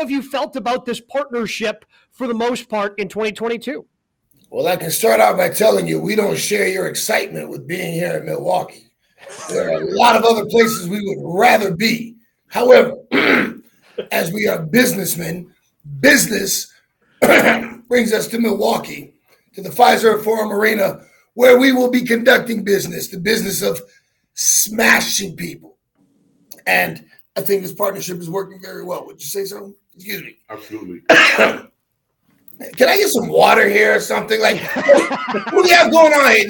have you felt about this partnership for the most part in 2022? Well, I can start out by telling you we don't share your excitement with being here in Milwaukee. There are a lot of other places we would rather be. However, as we are businessmen, business brings us to Milwaukee, to the Pfizer Forum Arena, where we will be conducting business, the business of smashing people. And I think this partnership is working very well. Would you say so? Excuse me. Absolutely. Can I get some water here or something? Like, what do you have going on here?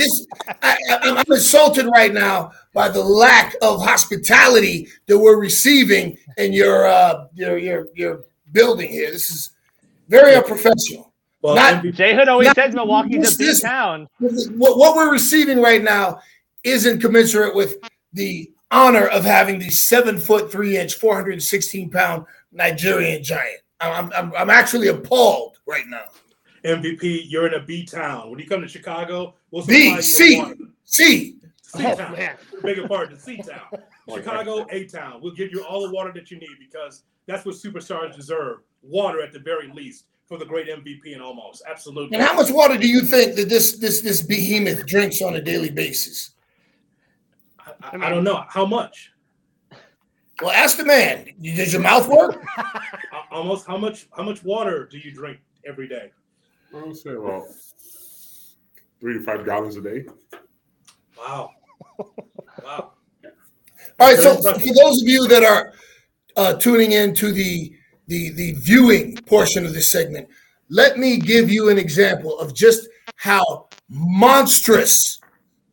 I'm insulted right now by the lack of hospitality that we're receiving in your building here. This is very unprofessional. Well, J Hood always says Milwaukee's a big town. What we're receiving right now isn't commensurate with the honor of having the 7'3", 416-pound Nigerian giant. I'm actually appalled right now. MVP, you're in a B town. When you come to Chicago, we'll B C town. Bigger part, the C town. Chicago A town. We'll give you all the water that you need because that's what superstars deserve. Water at the very least for the great MVP and Omos. Absolutely. And how much water do you think that this behemoth drinks on a daily basis? I don't know. How much? Well, ask the man. Does your mouth work? Almost. How much water do you drink every day? I would say about 3 to 5 gallons a day. Wow. All right. So for those of you that are tuning in to the viewing portion of this segment, let me give you an example of just how monstrous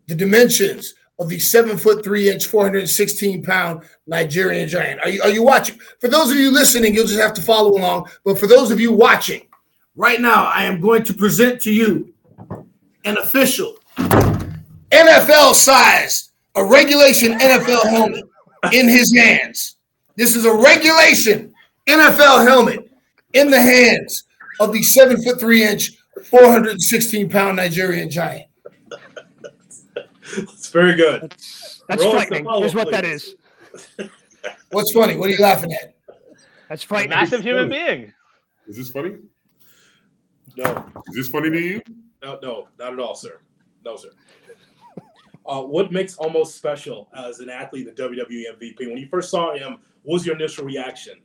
the dimensions of the 7'3", 416-pound Nigerian giant. Are you watching? For those of you listening, you'll just have to follow along. But for those of you watching, right now, I am going to present to you an official NFL-sized, a regulation NFL helmet in his hands. This is a regulation NFL helmet in the hands of the 7'3", 416-pound Nigerian giant. It's very good. That's frightening. Is what that is. What's funny? What are you laughing at? That's frightening. Massive human being. Is this funny? No. Is this funny to you? No, not at all, sir. No, sir. What makes Omos special as an athlete, the WWE MVP? When you first saw him, what was your initial reaction?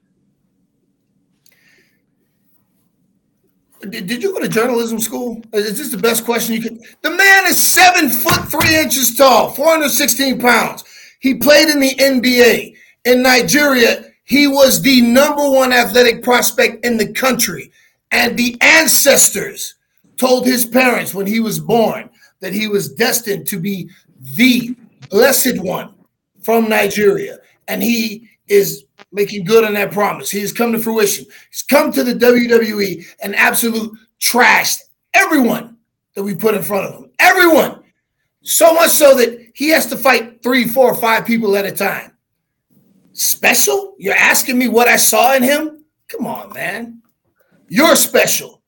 Did you go to journalism school? Is this the best question you could? The man is 7'3" tall, 416 pounds. He played in the NBA. In Nigeria, he was the number one athletic prospect in the country. And the ancestors told his parents when he was born that he was destined to be the blessed one from Nigeria. And he is making good on that promise. He has come to fruition. He's come to the WWE and absolute trashed everyone that we put in front of him. Everyone. So much so that he has to fight 3, 4, 5 people at a time. Special? You're asking me what I saw in him? Come on, man. You're special.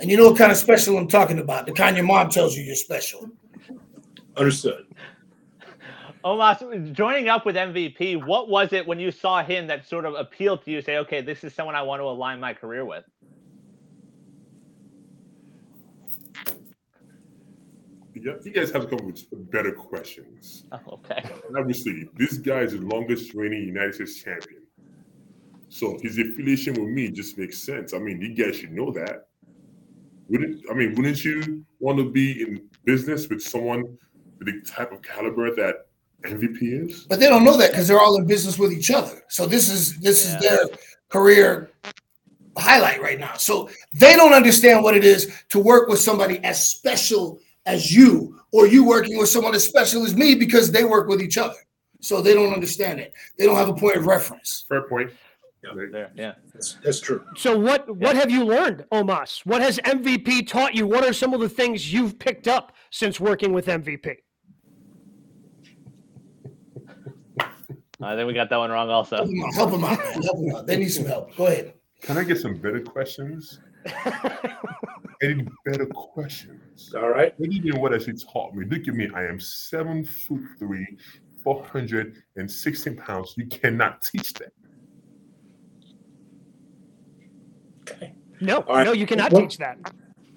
And you know what kind of special I'm talking about. The kind your mom tells you you're special. Understood. Omos, joining up with MVP, what was it when you saw him that sort of appealed to you? Say, okay, this is someone I want to align my career with. Yeah, you guys have to come up with better questions. Oh, okay. Obviously, this guy is the longest reigning United States champion. So his affiliation with me just makes sense. I mean, you guys should know that. Wouldn't you want to be in business with someone with the type of caliber that MVP is? But they don't know that because they're all in business with each other. So this is their career highlight right now. So they don't understand what it is to work with somebody as special as you, or you working with someone as special as me, because they work with each other. So they don't understand it. They don't have a point of reference. Fair point. Yeah, that's true. So what have you learned, Omos? What has MVP taught you? What are some of the things you've picked up since working with MVP? I think we got that one wrong also. Help them out. They need some help. Go ahead. Can I get some better questions? Any better questions? All right. What do you mean what has he taught me? Look at me. I am 7'3", 416 pounds. You cannot teach that. No, right. No, you cannot teach that.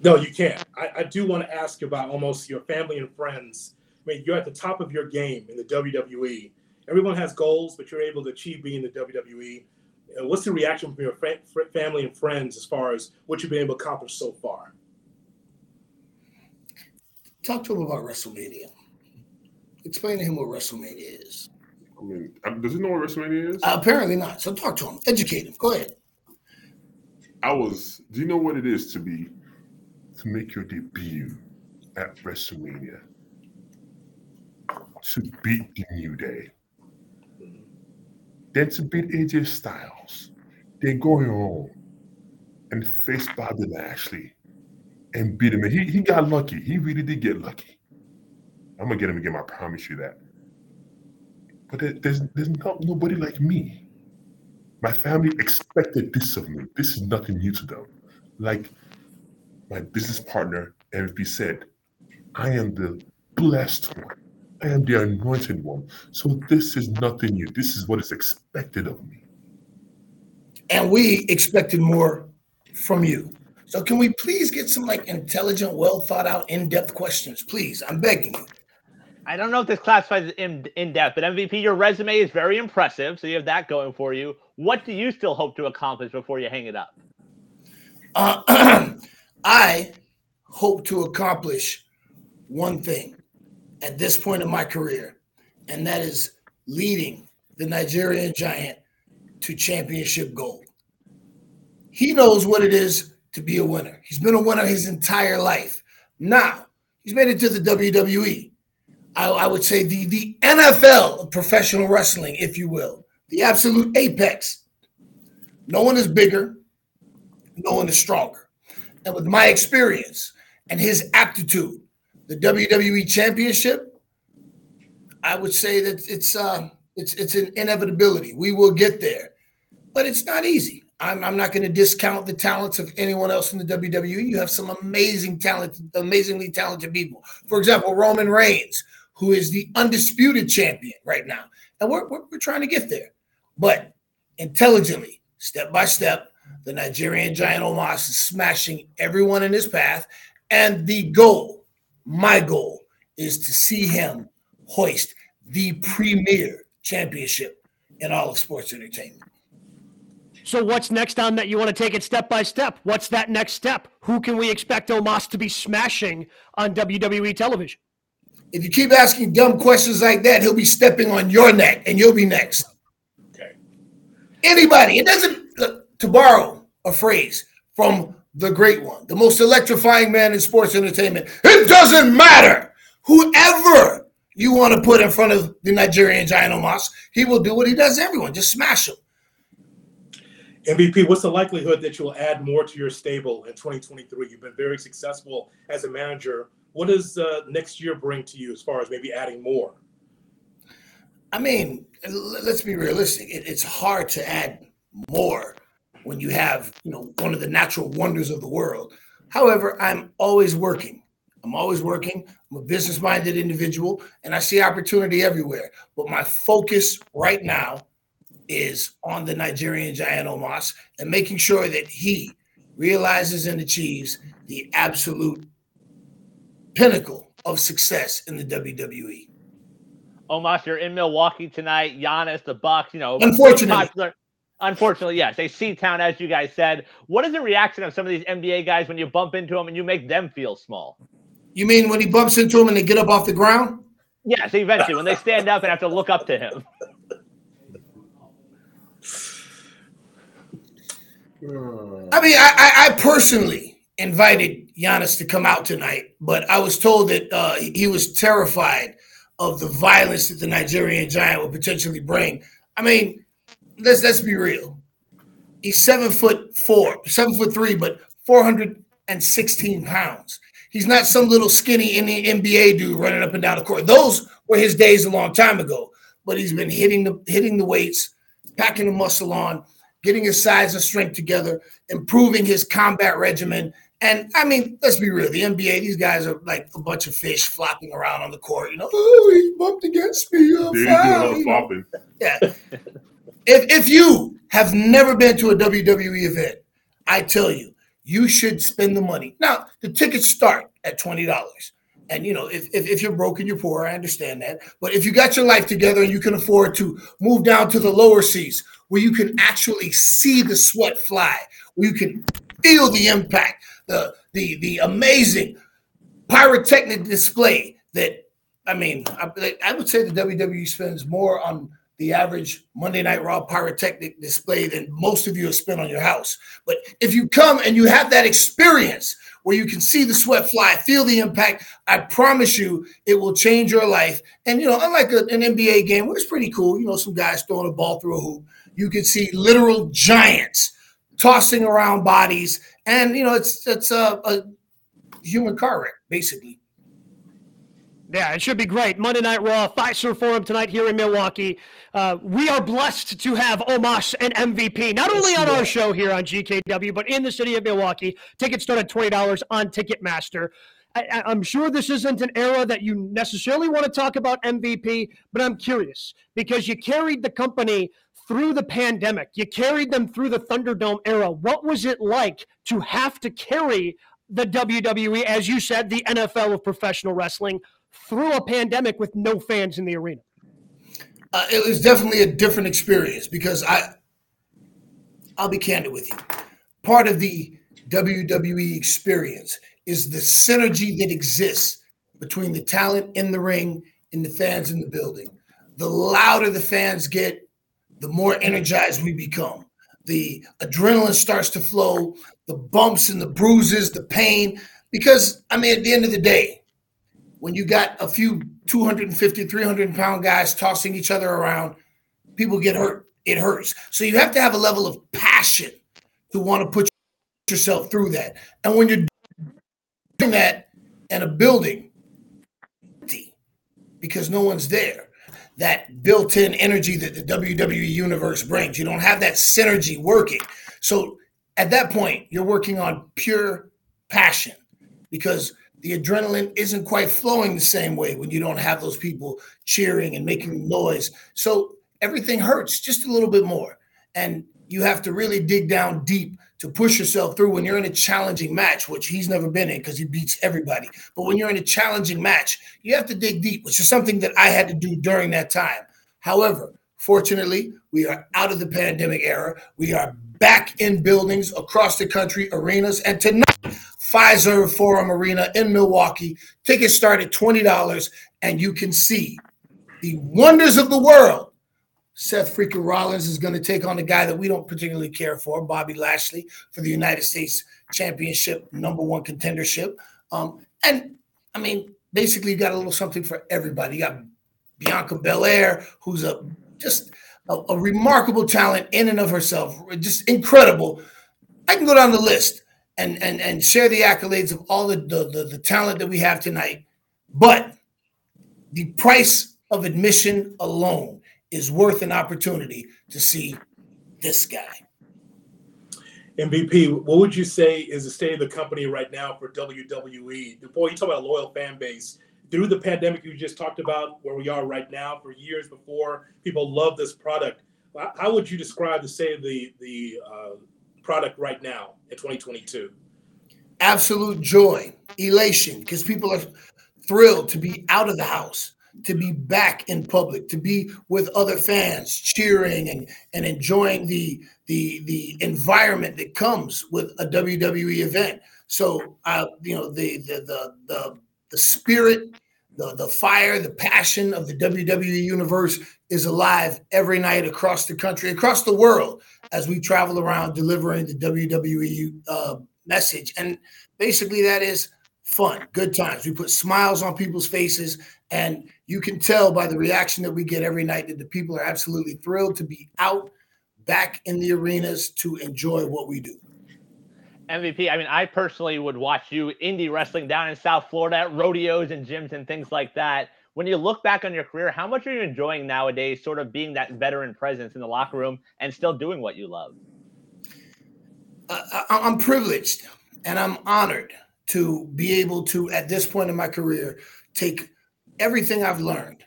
No, you can't. I do want to ask about almost your family and friends. I mean, you're at the top of your game in the WWE. Everyone has goals, but you're able to achieve being in the WWE. What's the reaction from your family and friends as far as what you've been able to accomplish so far? Talk to him about WrestleMania. Explain to him what WrestleMania is. I mean, does he know what WrestleMania is? Apparently not. So talk to him. Educate him. Go ahead. Do you know what it is to make your debut at WrestleMania? To beat the New Day. Then to beat AJ Styles. Then go home and face Bobby Lashley and beat him. And he got lucky. He really did get lucky. I'm going to get him again. I promise you that. But there's nobody like me. My family expected this of me. This is nothing new to them. Like my business partner, MVP, said, I am the blessed one. I am the anointed one. So this is nothing new. This is what is expected of me. And we expected more from you. So can we please get some intelligent, well thought out, in-depth questions, please? I'm begging you. I don't know if this classifies as in-depth, but MVP, your resume is very impressive. So you have that going for you. What do you still hope to accomplish before you hang it up? I hope to accomplish one thing at this point in my career, and that is leading the Nigerian Giant to championship gold. He knows what it is to be a winner. He's been a winner his entire life. Now, he's made it to the WWE. I would say the NFL of professional wrestling, if you will, the absolute apex. No one is bigger. No one is stronger. And with my experience and his aptitude, the WWE Championship, I would say that it's an inevitability. We will get there, but it's not easy. I'm not going to discount the talents of anyone else in the WWE. You have some amazingly talented people. For example, Roman Reigns, who is the undisputed champion right now, and we're trying to get there, but intelligently, step by step, the Nigerian Giant Omos is smashing everyone in his path, and the goal. My goal is to see him hoist the premier championship in all of sports entertainment. So what's next on that? You want to take it step by step. What's that next step? Who can we expect Omos to be smashing on WWE television? If you keep asking dumb questions like that, he'll be stepping on your neck and you'll be next. Okay. Anybody. It doesn't, to borrow a phrase from the great one, the most electrifying man in sports entertainment. It doesn't matter. Whoever you want to put in front of the Nigerian Giant Omos, he will do what he does to everyone. Just smash him. MVP, what's the likelihood that you will add more to your stable in 2023? You've been very successful as a manager. What does next year bring to you as far as maybe adding more? I mean, let's be realistic. It's hard to add more when you have, one of the natural wonders of the world. However, I'm always working. I'm a business-minded individual, and I see opportunity everywhere. But my focus right now is on the Nigerian Giant Omos and making sure that he realizes and achieves the absolute pinnacle of success in the WWE. Omos, you're in Milwaukee tonight. Giannis, the Bucks, Unfortunately, yes, a C-town, as you guys said. What is the reaction of some of these NBA guys when you bump into them and you make them feel small? You mean when he bumps into them and they get up off the ground? Yes, eventually, when they stand up and have to look up to him. I mean, I personally invited Giannis to come out tonight, but I was told that he was terrified of the violence that the Nigerian Giant would potentially bring. I mean, let's be real. He's 7'4", 7'3", but 416 pounds. He's not some little skinny NBA dude running up and down the court. Those were his days a long time ago. But he's been hitting the weights, packing the muscle on, getting his size and strength together, improving his combat regimen. And I mean, let's be real. The NBA, these guys are like a bunch of fish flopping around on the court. Oh, he bumped against me. Flopping. Yeah. If you have never been to a WWE event, I tell you, you should spend the money. Now, the tickets start at $20. And, you know, if you're broke and you're poor, I understand that. But if you got your life together and you can afford to move down to the lower seats where you can actually see the sweat fly, where you can feel the impact, the amazing pyrotechnic display that, I mean, I would say the WWE spends more on the average Monday Night Raw pyrotechnic display than most of you have spent on your house. But if you come and you have that experience where you can see the sweat fly, feel the impact, I promise you it will change your life. And, you know, unlike an NBA game, which is pretty cool, you know, some guys throwing a ball through a hoop, you can see literal giants tossing around bodies. And, you know, it's a human car wreck, basically. Yeah, it should be great. Monday Night Raw, Fiserv Forum tonight here in Milwaukee. We are blessed to have Omos and MVP, not only on our show here on GKW, but in the city of Milwaukee. Tickets start at $20 on Ticketmaster. I'm sure this isn't an era that you necessarily want to talk about MVP, but I'm curious because you carried the company through the pandemic. You carried them through the Thunderdome era. What was it like to have to carry the WWE, as you said, the NFL of professional wrestling, through a pandemic with no fans in the arena? It was definitely a different experience because I'll be candid with you. Part of the WWE experience is the synergy that exists between the talent in the ring and the fans in the building. The louder the fans get, the more energized we become. The adrenaline starts to flow, the bumps and the bruises, the pain, because, I mean, at the end of the day, when you got a few 250, 300-pound guys tossing each other around, people get hurt. It hurts. So you have to have a level of passion to want to put yourself through that. And when you're doing that in a building, because no one's there, that built-in energy that the WWE universe brings, you don't have that synergy working. So at that point, you're working on pure passion because the adrenaline isn't quite flowing the same way when you don't have those people cheering and making noise. So everything hurts just a little bit more. And you have to really dig down deep to push yourself through when you're in a challenging match, which he's never been in because he beats everybody. But when you're in a challenging match, you have to dig deep, which is something that I had to do during that time. However, fortunately, we are out of the pandemic era. We are back in buildings across the country, arenas, and tonight, Pfizer Forum Arena in Milwaukee. Tickets start at $20, and you can see the wonders of the world. Seth Freaker-Rollins is going to take on a guy that we don't particularly care for, Bobby Lashley, for the United States Championship, #1 contendership. And, I mean, basically you got a little something for everybody. You got Bianca Belair, who's a remarkable talent in and of herself, just incredible. I can go down the list and share the accolades of all the talent that we have tonight. But the price of admission alone is worth an opportunity to see this guy. MVP, what would you say is the state of the company right now for WWE? Boy, you talk about a loyal fan base. Through the pandemic you just talked about, where we are right now, for years before, people love this product. How would you describe the state of the product right now in 2022? Absolute joy, elation, because people are thrilled to be out of the house, to be back in public, to be with other fans cheering and enjoying the environment that comes with a WWE event. So, you know, the spirit, the fire, the passion of the WWE universe is alive every night across the country, across the world, as we travel around delivering the WWE message. And basically that is fun, good times. We put smiles on people's faces, and you can tell by the reaction that we get every night that the people are absolutely thrilled to be out, back in the arenas to enjoy what we do. MVP, I mean, I personally would watch you indie wrestling down in South Florida at rodeos and gyms and things like that. When you look back on your career, how much are you enjoying nowadays sort of being that veteran presence in the locker room and still doing what you love? I'm privileged and I'm honored to be able to, at this point in my career, take everything I've learned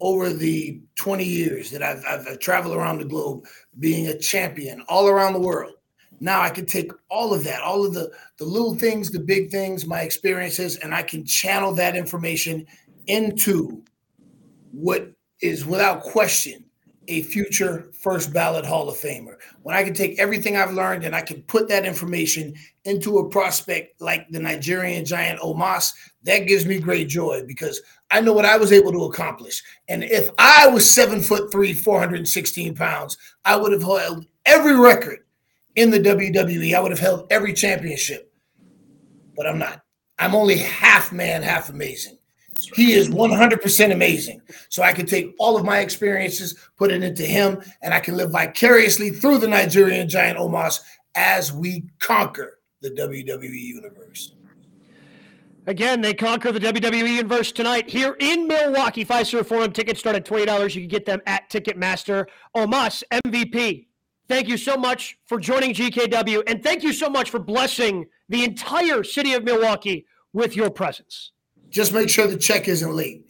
over the 20 years that I've traveled around the globe being a champion all around the world, Now I can take all of that, all of the little things, the big things, my experiences, and I can channel that information into what is without question a future first ballot Hall of Famer. When I can take everything I've learned and I can put that information into a prospect like the Nigerian giant Omos, that gives me great joy because I know what I was able to accomplish. And if I was 7'3", 416 pounds, I would have held every record in the WWE. I would have held every championship, but I'm not. I'm only half man, half amazing. He is 100% amazing. So I can take all of my experiences, put it into him, and I can live vicariously through the Nigerian giant Omos as we conquer the WWE universe. Again, they conquer the WWE universe tonight here in Milwaukee. Fiserv Forum tickets start at $20. You can get them at Ticketmaster. Omos, MVP, thank you so much for joining GKW, and thank you so much for blessing the entire city of Milwaukee with your presence. Just make sure the check isn't late.